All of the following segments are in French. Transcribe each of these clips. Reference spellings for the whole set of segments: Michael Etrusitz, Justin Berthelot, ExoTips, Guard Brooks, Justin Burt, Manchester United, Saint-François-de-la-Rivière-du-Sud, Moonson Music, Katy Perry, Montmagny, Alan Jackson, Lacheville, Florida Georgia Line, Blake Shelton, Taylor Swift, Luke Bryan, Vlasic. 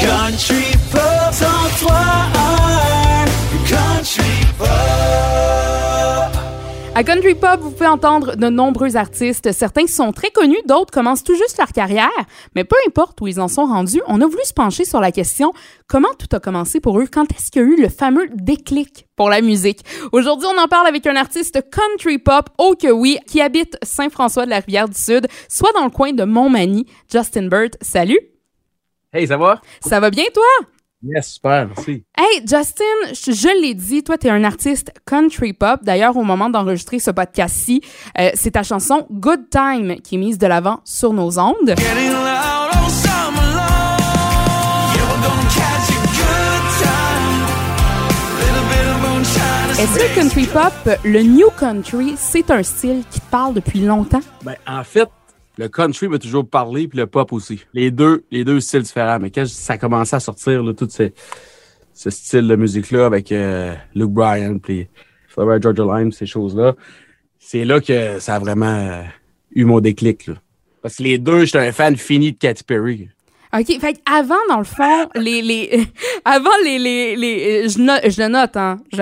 Country Pop, Saint-François, Country Pop. À Country Pop, vous pouvez entendre de nombreux artistes. Certains sont très connus, d'autres commencent tout juste leur carrière. Mais peu importe où ils en sont rendus, on a voulu se pencher sur la question comment tout a commencé pour eux? Quand est-ce qu'il y a eu le fameux déclic pour la musique? Aujourd'hui, on en parle avec un artiste Country Pop, oh que oui, qui habite Saint-François-de-la-Rivière-du-Sud, soit dans le coin de Montmagny. Justin Burt, salut! Hey, ça va? Ça va bien, toi? Yes, super, merci. Hey, Justin, je l'ai dit, toi, t'es un artiste country pop. D'ailleurs, au moment d'enregistrer ce podcast-ci, c'est ta chanson « Good Time » qui est mise de l'avant sur nos ondes. Est-ce que le country pop, le new country, c'est un style qui te parle depuis longtemps? Ben, en fait, le country m'a toujours parlé, puis le pop aussi. Les deux styles différents. Mais quand ça a commencé à sortir, là, tout ce style de musique-là avec Luke Bryan, puis Florida Georgia Line, ces choses-là, c'est là que ça a vraiment eu mon déclic. Là. Parce que les deux, j'étais un fan fini de Katy Perry. OK. Fait avant, dans le fond, je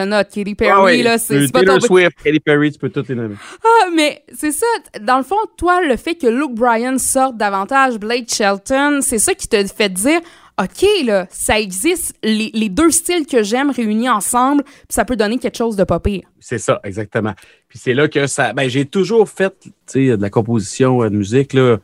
note Katy Perry, ah oui, là, c'est pas Taylor Swift, Katy Perry, tu peux toutes les nommer. Ah, mais c'est ça. Dans le fond, toi, le fait que Luke Bryan sorte davantage Blake Shelton, c'est ça qui te fait dire, OK, là, ça existe, les deux styles que j'aime réunis ensemble, puis ça peut donner quelque chose de pas pire. C'est ça, exactement. Puis c'est là que ça, ben, j'ai toujours fait, tu sais, de la composition de musique, là.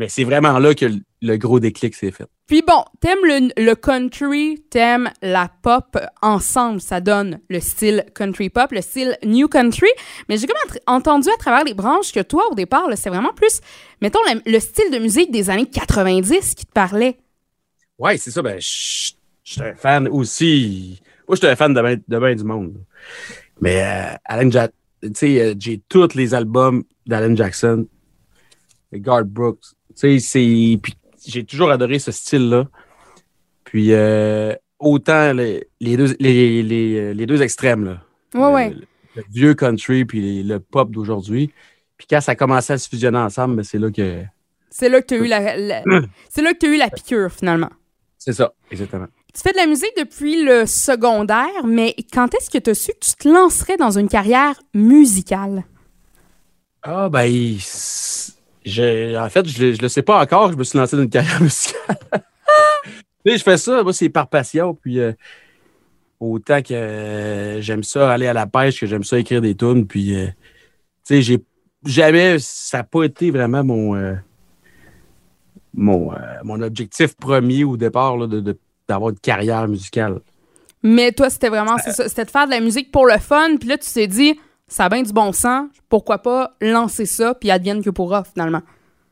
Mais c'est vraiment là que le gros déclic s'est fait. Puis bon, t'aimes le country, t'aimes la pop. Ensemble, ça donne le style country pop, le style new country. Mais j'ai comme entendu à travers les branches que toi, au départ, là, c'est vraiment plus, mettons, le style de musique des années 90 qui te parlait. Ouais, c'est ça. Ben, je suis un fan aussi. Moi, je suis un fan de ben du monde. Mais Alan Jackson, tu sais, j'ai tous les albums d'Alan Jackson, Guard Brooks. Tu sais, puis j'ai toujours adoré ce style-là. Puis autant les deux extrêmes, là. Ouais. Le vieux country puis le pop d'aujourd'hui. Puis quand ça commençait à se fusionner ensemble, c'est là que... C'est là que tu as eu la piqûre, finalement. C'est ça, exactement. Tu fais de la musique depuis le secondaire, mais quand est-ce que tu as su que tu te lancerais dans une carrière musicale? Ah, ben... En fait, je le sais pas encore, je me suis lancé dans une carrière musicale. Je fais ça, moi, c'est par passion. Puis autant que j'aime ça aller à la pêche, que j'aime ça écrire des tunes. Puis, tu sais, ça n'a pas été vraiment mon objectif premier au départ là, d'avoir une carrière musicale. Mais toi, c'était vraiment, c'était de faire de la musique pour le fun. Puis là, tu t'es dit... Ça a bien du bon sens. Pourquoi pas lancer ça puis advienne que pourra, finalement.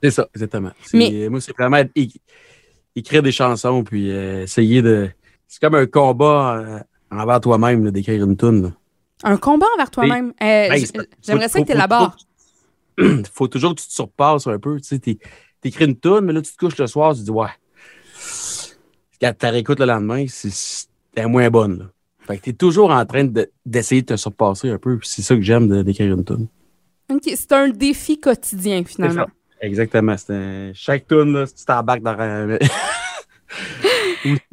C'est ça, exactement. Moi, c'est vraiment écrire des chansons puis essayer de... C'est comme un combat envers toi-même là, d'écrire une toune. Là. Un combat envers toi-même? J'aimerais ça que tu élabores. Il faut toujours que tu te surpasses un peu. Tu sais, t'écris une toune, mais là, tu te couches le soir, tu dis « Ouais. » Quand tu réécoutes le lendemain, c'est moins bonne, là. Fait que t'es toujours en train d'essayer de te surpasser un peu. C'est ça que j'aime d'écrire une toune. OK, c'est un défi quotidien, finalement. C'est ça. Exactement. Chaque toune, là, tu t'embarques dans...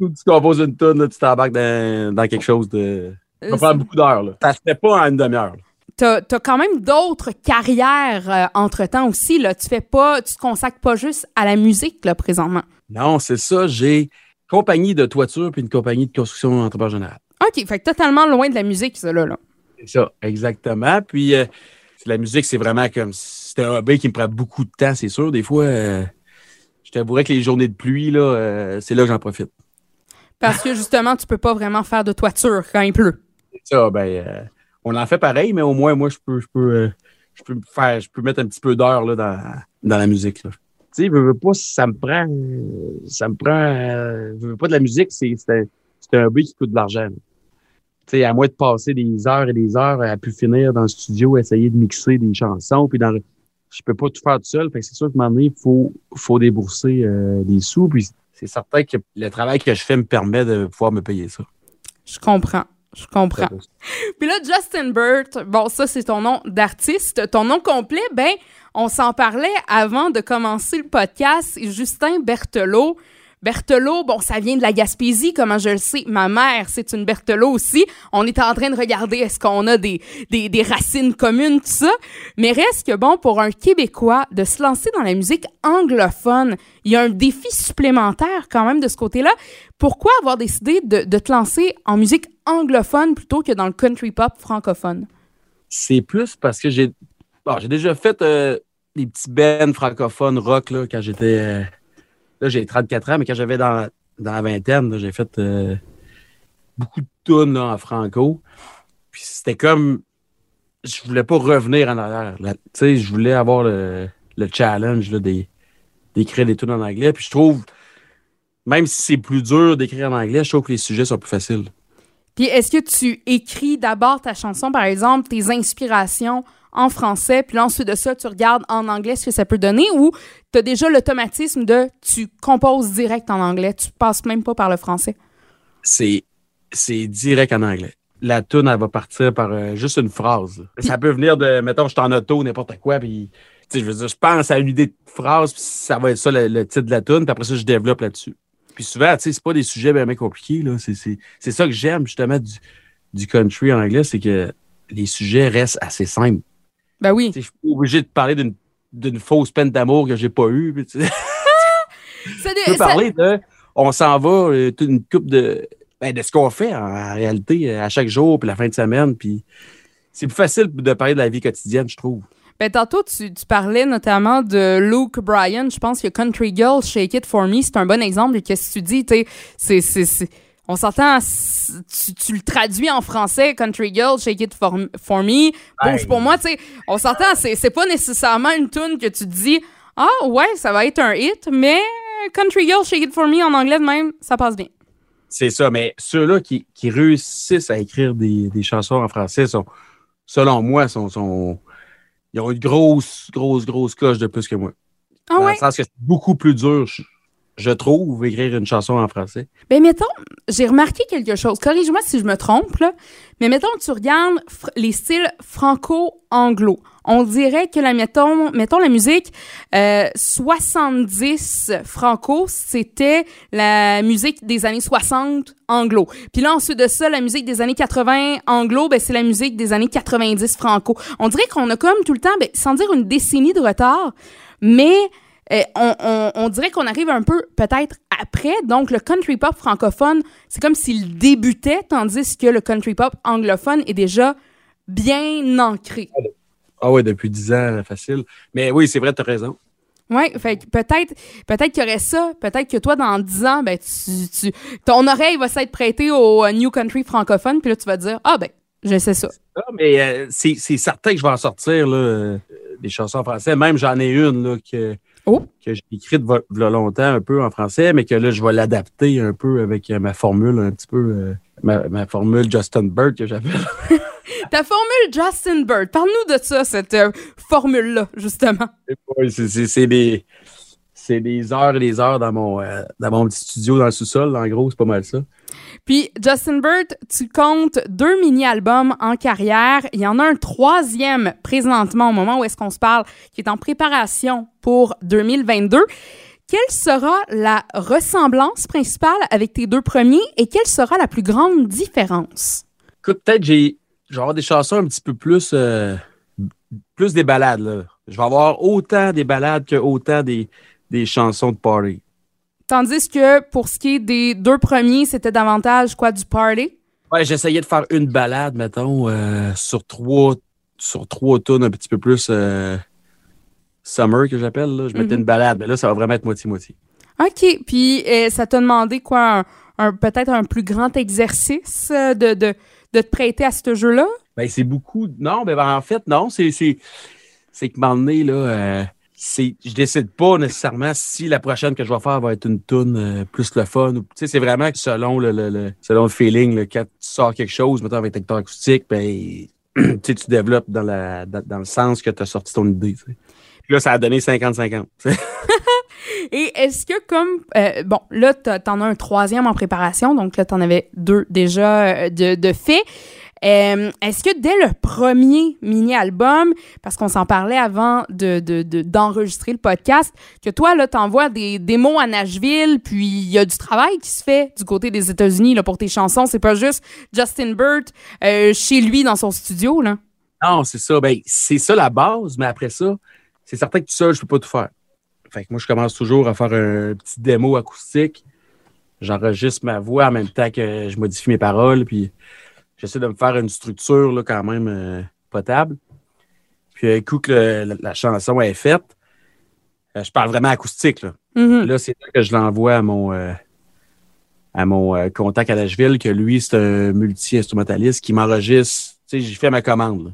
Ou tu composes une toune, là, tu t'embarques dans quelque chose de... Ça prend beaucoup d'heures. Là. Ça se fait pas en une demi-heure. T'as quand même d'autres carrières entre-temps aussi. Là. Tu te consacres pas juste à la musique, là, présentement. Non, c'est ça. J'ai une compagnie de toiture puis une compagnie de construction d'entreprise générale. OK, fait que totalement loin de la musique, ça, là. C'est ça, exactement. Puis, la musique, c'est vraiment comme... C'était un hobby qui me prend beaucoup de temps, c'est sûr. Des fois, je t'avouerais que les journées de pluie, là, c'est là que j'en profite. Parce que, justement, tu peux pas vraiment faire de toiture quand il pleut. C'est ça, ben, on en fait pareil, mais au moins, moi, je peux mettre un petit peu d'heure là, dans la musique, là. Tu sais, je veux pas, je veux pas de la musique, c'est un hobby qui coûte de l'argent, là. T'sais, à moins de passer des heures et des heures à pu finir dans le studio, essayer de mixer des chansons, puis je peux pas tout faire tout seul, fait que c'est sûr qu'à un moment donné, il faut débourser des sous, puis c'est certain que le travail que je fais me permet de pouvoir me payer ça. Je comprends. Puis là, Justin Burt, bon, ça, c'est ton nom d'artiste. Ton nom complet, ben, on s'en parlait avant de commencer le podcast, Justin Berthelot. Berthelot, bon, ça vient de la Gaspésie, comment je le sais. Ma mère, c'est une Berthelot aussi. On est en train de regarder est-ce qu'on a des racines communes, tout ça. Mais reste que, bon, pour un Québécois, de se lancer dans la musique anglophone, il y a un défi supplémentaire quand même de ce côté-là. Pourquoi avoir décidé de te lancer en musique anglophone plutôt que dans le country pop francophone? C'est plus parce que j'ai déjà fait des petits bands francophones rock là, quand j'étais... Là, j'ai 34 ans, mais quand j'avais dans la vingtaine, là, j'ai fait beaucoup de tunes en franco. Puis c'était comme... Je voulais pas revenir en arrière. Tu sais, je voulais avoir le challenge là, d'écrire des tunes en anglais. Puis je trouve, même si c'est plus dur d'écrire en anglais, je trouve que les sujets sont plus faciles. Puis est-ce que tu écris d'abord ta chanson, par exemple, tes inspirations en français, puis là, ensuite de ça, tu regardes en anglais ce que ça peut donner, ou tu as déjà l'automatisme de tu composes direct en anglais, tu passes même pas par le français? C'est direct en anglais. La tune, elle va partir par juste une phrase. Ça peut venir de, mettons, je suis en auto, n'importe quoi, puis je veux dire, je pense à une idée de phrase, puis ça va être ça le titre de la tune, puis après ça, je développe là-dessus. Puis souvent, tu sais, c'est pas des sujets bien compliqués, là. C'est ça que j'aime, justement, du country en anglais, c'est que les sujets restent assez simples. Ben oui. Je suis obligé de parler d'une fausse peine d'amour que j'ai pas eue. Je peux parler de on s'en va, une couple de ce qu'on fait en réalité à chaque jour, puis la fin de semaine. Puis c'est plus facile de parler de la vie quotidienne, je trouve. Ben, tantôt, tu parlais notamment de Luke Bryan. Je pense que Country Girl, Shake It For Me, c'est un bon exemple. Et qu'est-ce que tu dis? On s'entend, tu le traduis en français, Country Girl, Shake It For Me, bouge pour moi, tu sais. On s'entend, c'est pas nécessairement une tune que tu te dis, ah ouais, ça va être un hit, mais Country Girl, Shake It For Me en anglais de même, ça passe bien. C'est ça, mais ceux-là qui réussissent à écrire des chansons en français sont, selon moi, ils ont une grosse coche de plus que moi. Ah ouais? Dans le sens que c'est beaucoup plus dur, je trouve, écrire une chanson en français. Ben mettons, j'ai remarqué quelque chose. Corrige-moi si je me trompe, là. Mais mettons, tu regardes les styles franco-anglo. On dirait que, mettons la musique 70 franco, c'était la musique des années 60 anglo. Puis là, ensuite de ça, la musique des années 80 anglo, ben c'est la musique des années 90 franco. On dirait qu'on a comme tout le temps, ben, sans dire une décennie de retard, mais... On dirait qu'on arrive un peu, peut-être, après. Donc, le country pop francophone, c'est comme s'il débutait, tandis que le country pop anglophone est déjà bien ancré. Ah oui, depuis 10 ans, facile. Mais oui, c'est vrai, t'as raison. Oui, fait que peut-être qu'il y aurait ça. Peut-être que toi, dans 10 ans, ben, ton oreille va s'être prêtée au New Country francophone, puis là, tu vas te dire, ah ben, je sais ça. C'est ça, mais c'est certain que je vais en sortir, là, des chansons en français. Même, j'en ai une, là, que j'ai écrite longtemps un peu en français, mais que là, je vais l'adapter un peu avec ma formule, un petit peu, ma formule Justin Burt que j'appelle. Ta formule Justin Burt, parle-nous de ça, cette formule-là, justement. C'est des heures et des heures dans mon petit studio dans le sous-sol, en gros, c'est pas mal ça. Puis, Justin Burt, tu comptes 2 mini-albums en carrière. Il y en a un 3e présentement, au moment où est-ce qu'on se parle, qui est en préparation pour 2022. Quelle sera la ressemblance principale avec tes 2 premiers et quelle sera la plus grande différence? Écoute, peut-être je vais avoir des chansons un petit peu plus des ballades. Là. Je vais avoir autant des ballades que autant des chansons de party. Tandis que pour ce qui est des 2 premiers, c'était davantage quoi du party? Ouais, j'essayais de faire une balade, mettons, sur trois tunes un petit peu plus summer que j'appelle. Là. Je mettais une balade, mais là, ça va vraiment être moitié-moitié. OK. Puis ça t'a demandé quoi? Peut-être un plus grand exercice de te prêter à ce jeu-là? Ben, c'est beaucoup. Non, mais en fait, non. C'est que m'emmener, là. Je décide pas nécessairement si la prochaine que je vais faire va être une toune plus le fun. Tu sais, c'est vraiment selon selon le feeling. Là, quand tu sors quelque chose, mettons avec ton acoustique, ben, tu développes dans le sens que tu as sorti ton idée. T'sais. Puis là, ça a donné 50-50. Et est-ce que comme... bon, là, t'en as un 3e en préparation, donc là, t'en avais 2 déjà de fait. Est-ce que dès le premier mini-album, parce qu'on s'en parlait avant d'enregistrer le podcast, que toi, là, t'envoies des mots à Nashville, puis il y a du travail qui se fait du côté des États-Unis là, pour tes chansons. C'est pas juste Justin Burt chez lui dans son studio, là. Non, c'est ça. Ben, c'est ça la base, mais après ça, c'est certain que tout seul, je peux pas tout faire. Fait que moi, je commence toujours à faire un petit démo acoustique. J'enregistre ma voix en même temps que je modifie mes paroles, puis j'essaie de me faire une structure là, quand même potable. Puis un coup que la chanson est faite, je parle vraiment acoustique. Là, Là c'est là que je l'envoie à mon contact à Lacheville, que lui, c'est un multi-instrumentaliste qui m'enregistre. Tu sais, j'ai fait ma commande. Là.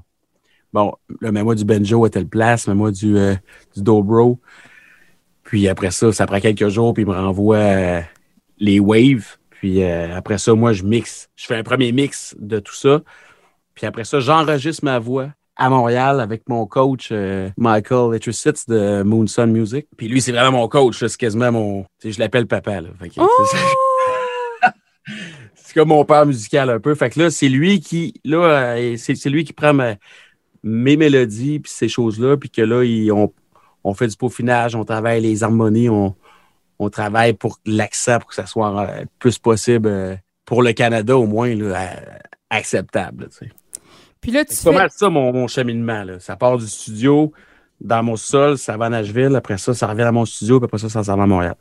Bon, là, mets-moi du banjo à telle place, mets-moi du dobro. Puis après ça, ça prend quelques jours, puis il me renvoie les waves. Puis après ça, moi, je mixe. Je fais un premier mix de tout ça. Puis après ça, j'enregistre ma voix à Montréal avec mon coach Michael Etrusitz de Moonson Music. Puis lui, c'est vraiment mon coach. Là. C'est quasiment mon... Je l'appelle papa. Là. Fait que, oh! C'est comme mon père musical un peu. Fait que là, c'est lui qui... Là, c'est lui qui prend mes mélodies puis ces choses-là. Puis que là, on fait du peaufinage, on travaille les harmonies, on travaille pour l'accent, pour que ça soit le plus possible, pour le Canada au moins, là, acceptable. Là, tu sais. Puis là, c'est pas mal ça, mon cheminement. Là. Ça part du studio, dans mon sol, ça va à Nashville, après ça, ça revient à mon studio, puis après ça, ça s'en va à Montréal.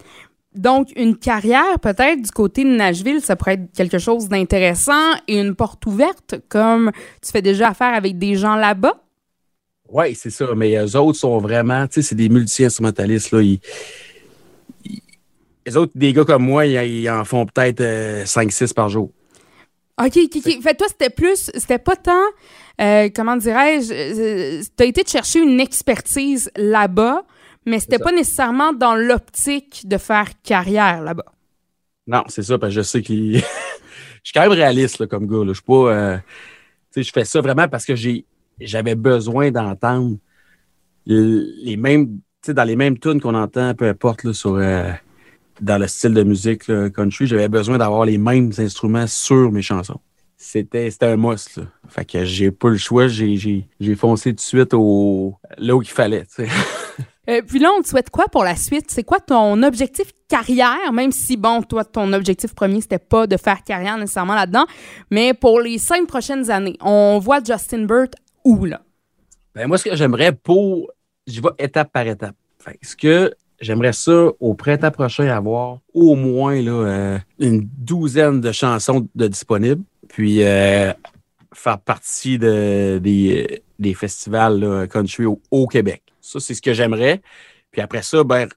Donc, une carrière peut-être du côté de Nashville, ça pourrait être quelque chose d'intéressant et une porte ouverte, comme tu fais déjà affaire avec des gens là-bas. Oui, c'est ça, mais eux autres sont vraiment... Tu sais, c'est des multi-instrumentalistes, là, les autres, des gars comme moi, ils en font peut-être 5-6 par jour. OK. Fait toi, c'était pas tant, comment dirais-je, t'as été te chercher une expertise là-bas, mais c'était pas nécessairement dans l'optique de faire carrière là-bas. Non, c'est ça, parce que je sais que je suis quand même réaliste là, comme gars. Là. Je suis pas... tu sais, je fais ça vraiment parce que j'avais besoin d'entendre les mêmes... Tu sais, dans les mêmes tunes qu'on entend, peu importe, là, sur... dans le style de musique là, country, j'avais besoin d'avoir les mêmes instruments sur mes chansons. C'était un must. Là. Fait que j'ai pas le choix. J'ai foncé tout de suite là où il fallait. Puis là, on te souhaite quoi pour la suite? C'est quoi ton objectif carrière? Même si, bon, toi, ton objectif premier, c'était pas de faire carrière nécessairement là-dedans, mais pour les 5 prochaines années, on voit Justin Burt où, là? Ben moi, ce que j'aimerais pour... J'y vais étape par étape. Fait que ce que... J'aimerais ça, au printemps prochain, avoir au moins là, une 12aine de chansons de disponibles, puis faire partie des festivals là, country au Québec. Ça, c'est ce que j'aimerais. Puis après ça, ben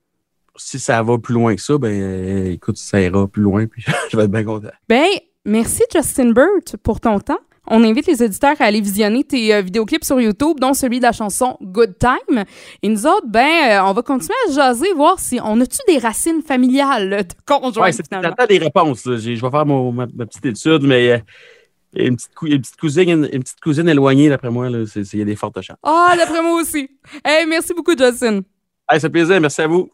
si ça va plus loin que ça, ben écoute, ça ira plus loin, puis je vais être bien content. Bien, merci Justin Burt pour ton temps. On invite les auditeurs à aller visionner tes vidéoclips sur YouTube, dont celui de la chanson « Good Time ». Et nous autres, on va continuer à jaser, voir si on a-tu des racines familiales de conjoints, ouais, finalement. J'attends des réponses. Je vais faire ma petite étude, mais une petite cousine éloignée, d'après moi, il y a des fortes chances. Ah, d'après moi aussi. Hey, merci beaucoup, Justin. Hey, c'est un plaisir. Merci à vous.